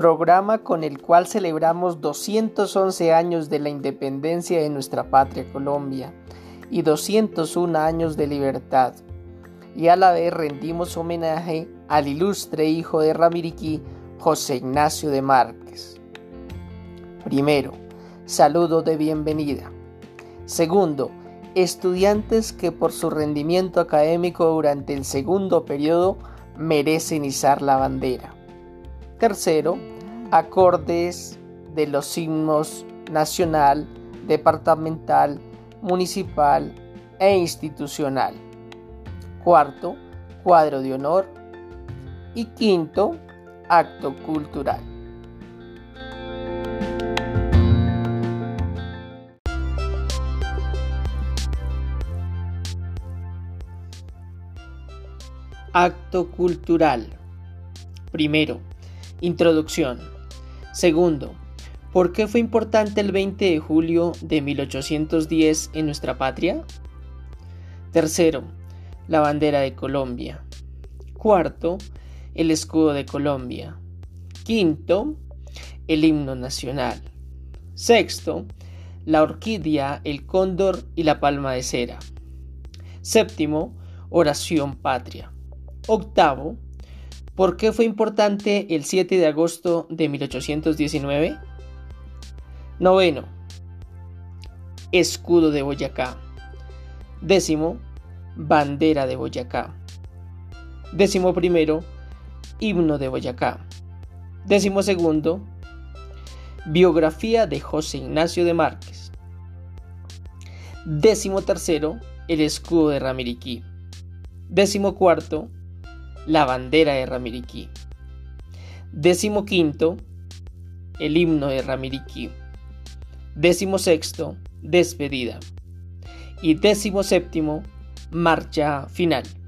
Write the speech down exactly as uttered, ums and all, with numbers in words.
programa con el cual celebramos doscientos once años de la independencia de nuestra patria Colombia y doscientos uno años de libertad, y a la vez rendimos homenaje al ilustre hijo de Ramiriquí, José Ignacio de Márquez. Primero, saludo de bienvenida. Segundo, estudiantes que por su rendimiento académico durante el segundo periodo merecen izar la bandera. Tercero, acordes de los himnos nacional, departamental, municipal e institucional. Cuarto, cuadro de honor. Y quinto, acto cultural. Acto cultural. Primero, introducción. Segundo, ¿por qué fue importante el veinte de julio de mil ochocientos diez en nuestra patria? Tercero, la bandera de Colombia. Cuarto, el escudo de Colombia. Quinto, el himno nacional. Sexto, la orquídea, el cóndor y la palma de cera. Séptimo, oración patria. Octavo, ¿por qué fue importante el siete de agosto de mil ochocientos diecinueve? Noveno, escudo de Boyacá. Décimo, bandera de Boyacá. Décimo primero, himno de Boyacá. Décimo segundo, biografía de José Ignacio de Márquez. Décimo tercero, el escudo de Ramiriquí. Décimo cuarto, la bandera de Ramiriquí. Décimo quinto, el himno de Ramiriquí. Décimo sexto, despedida. Y décimo séptimo, marcha final.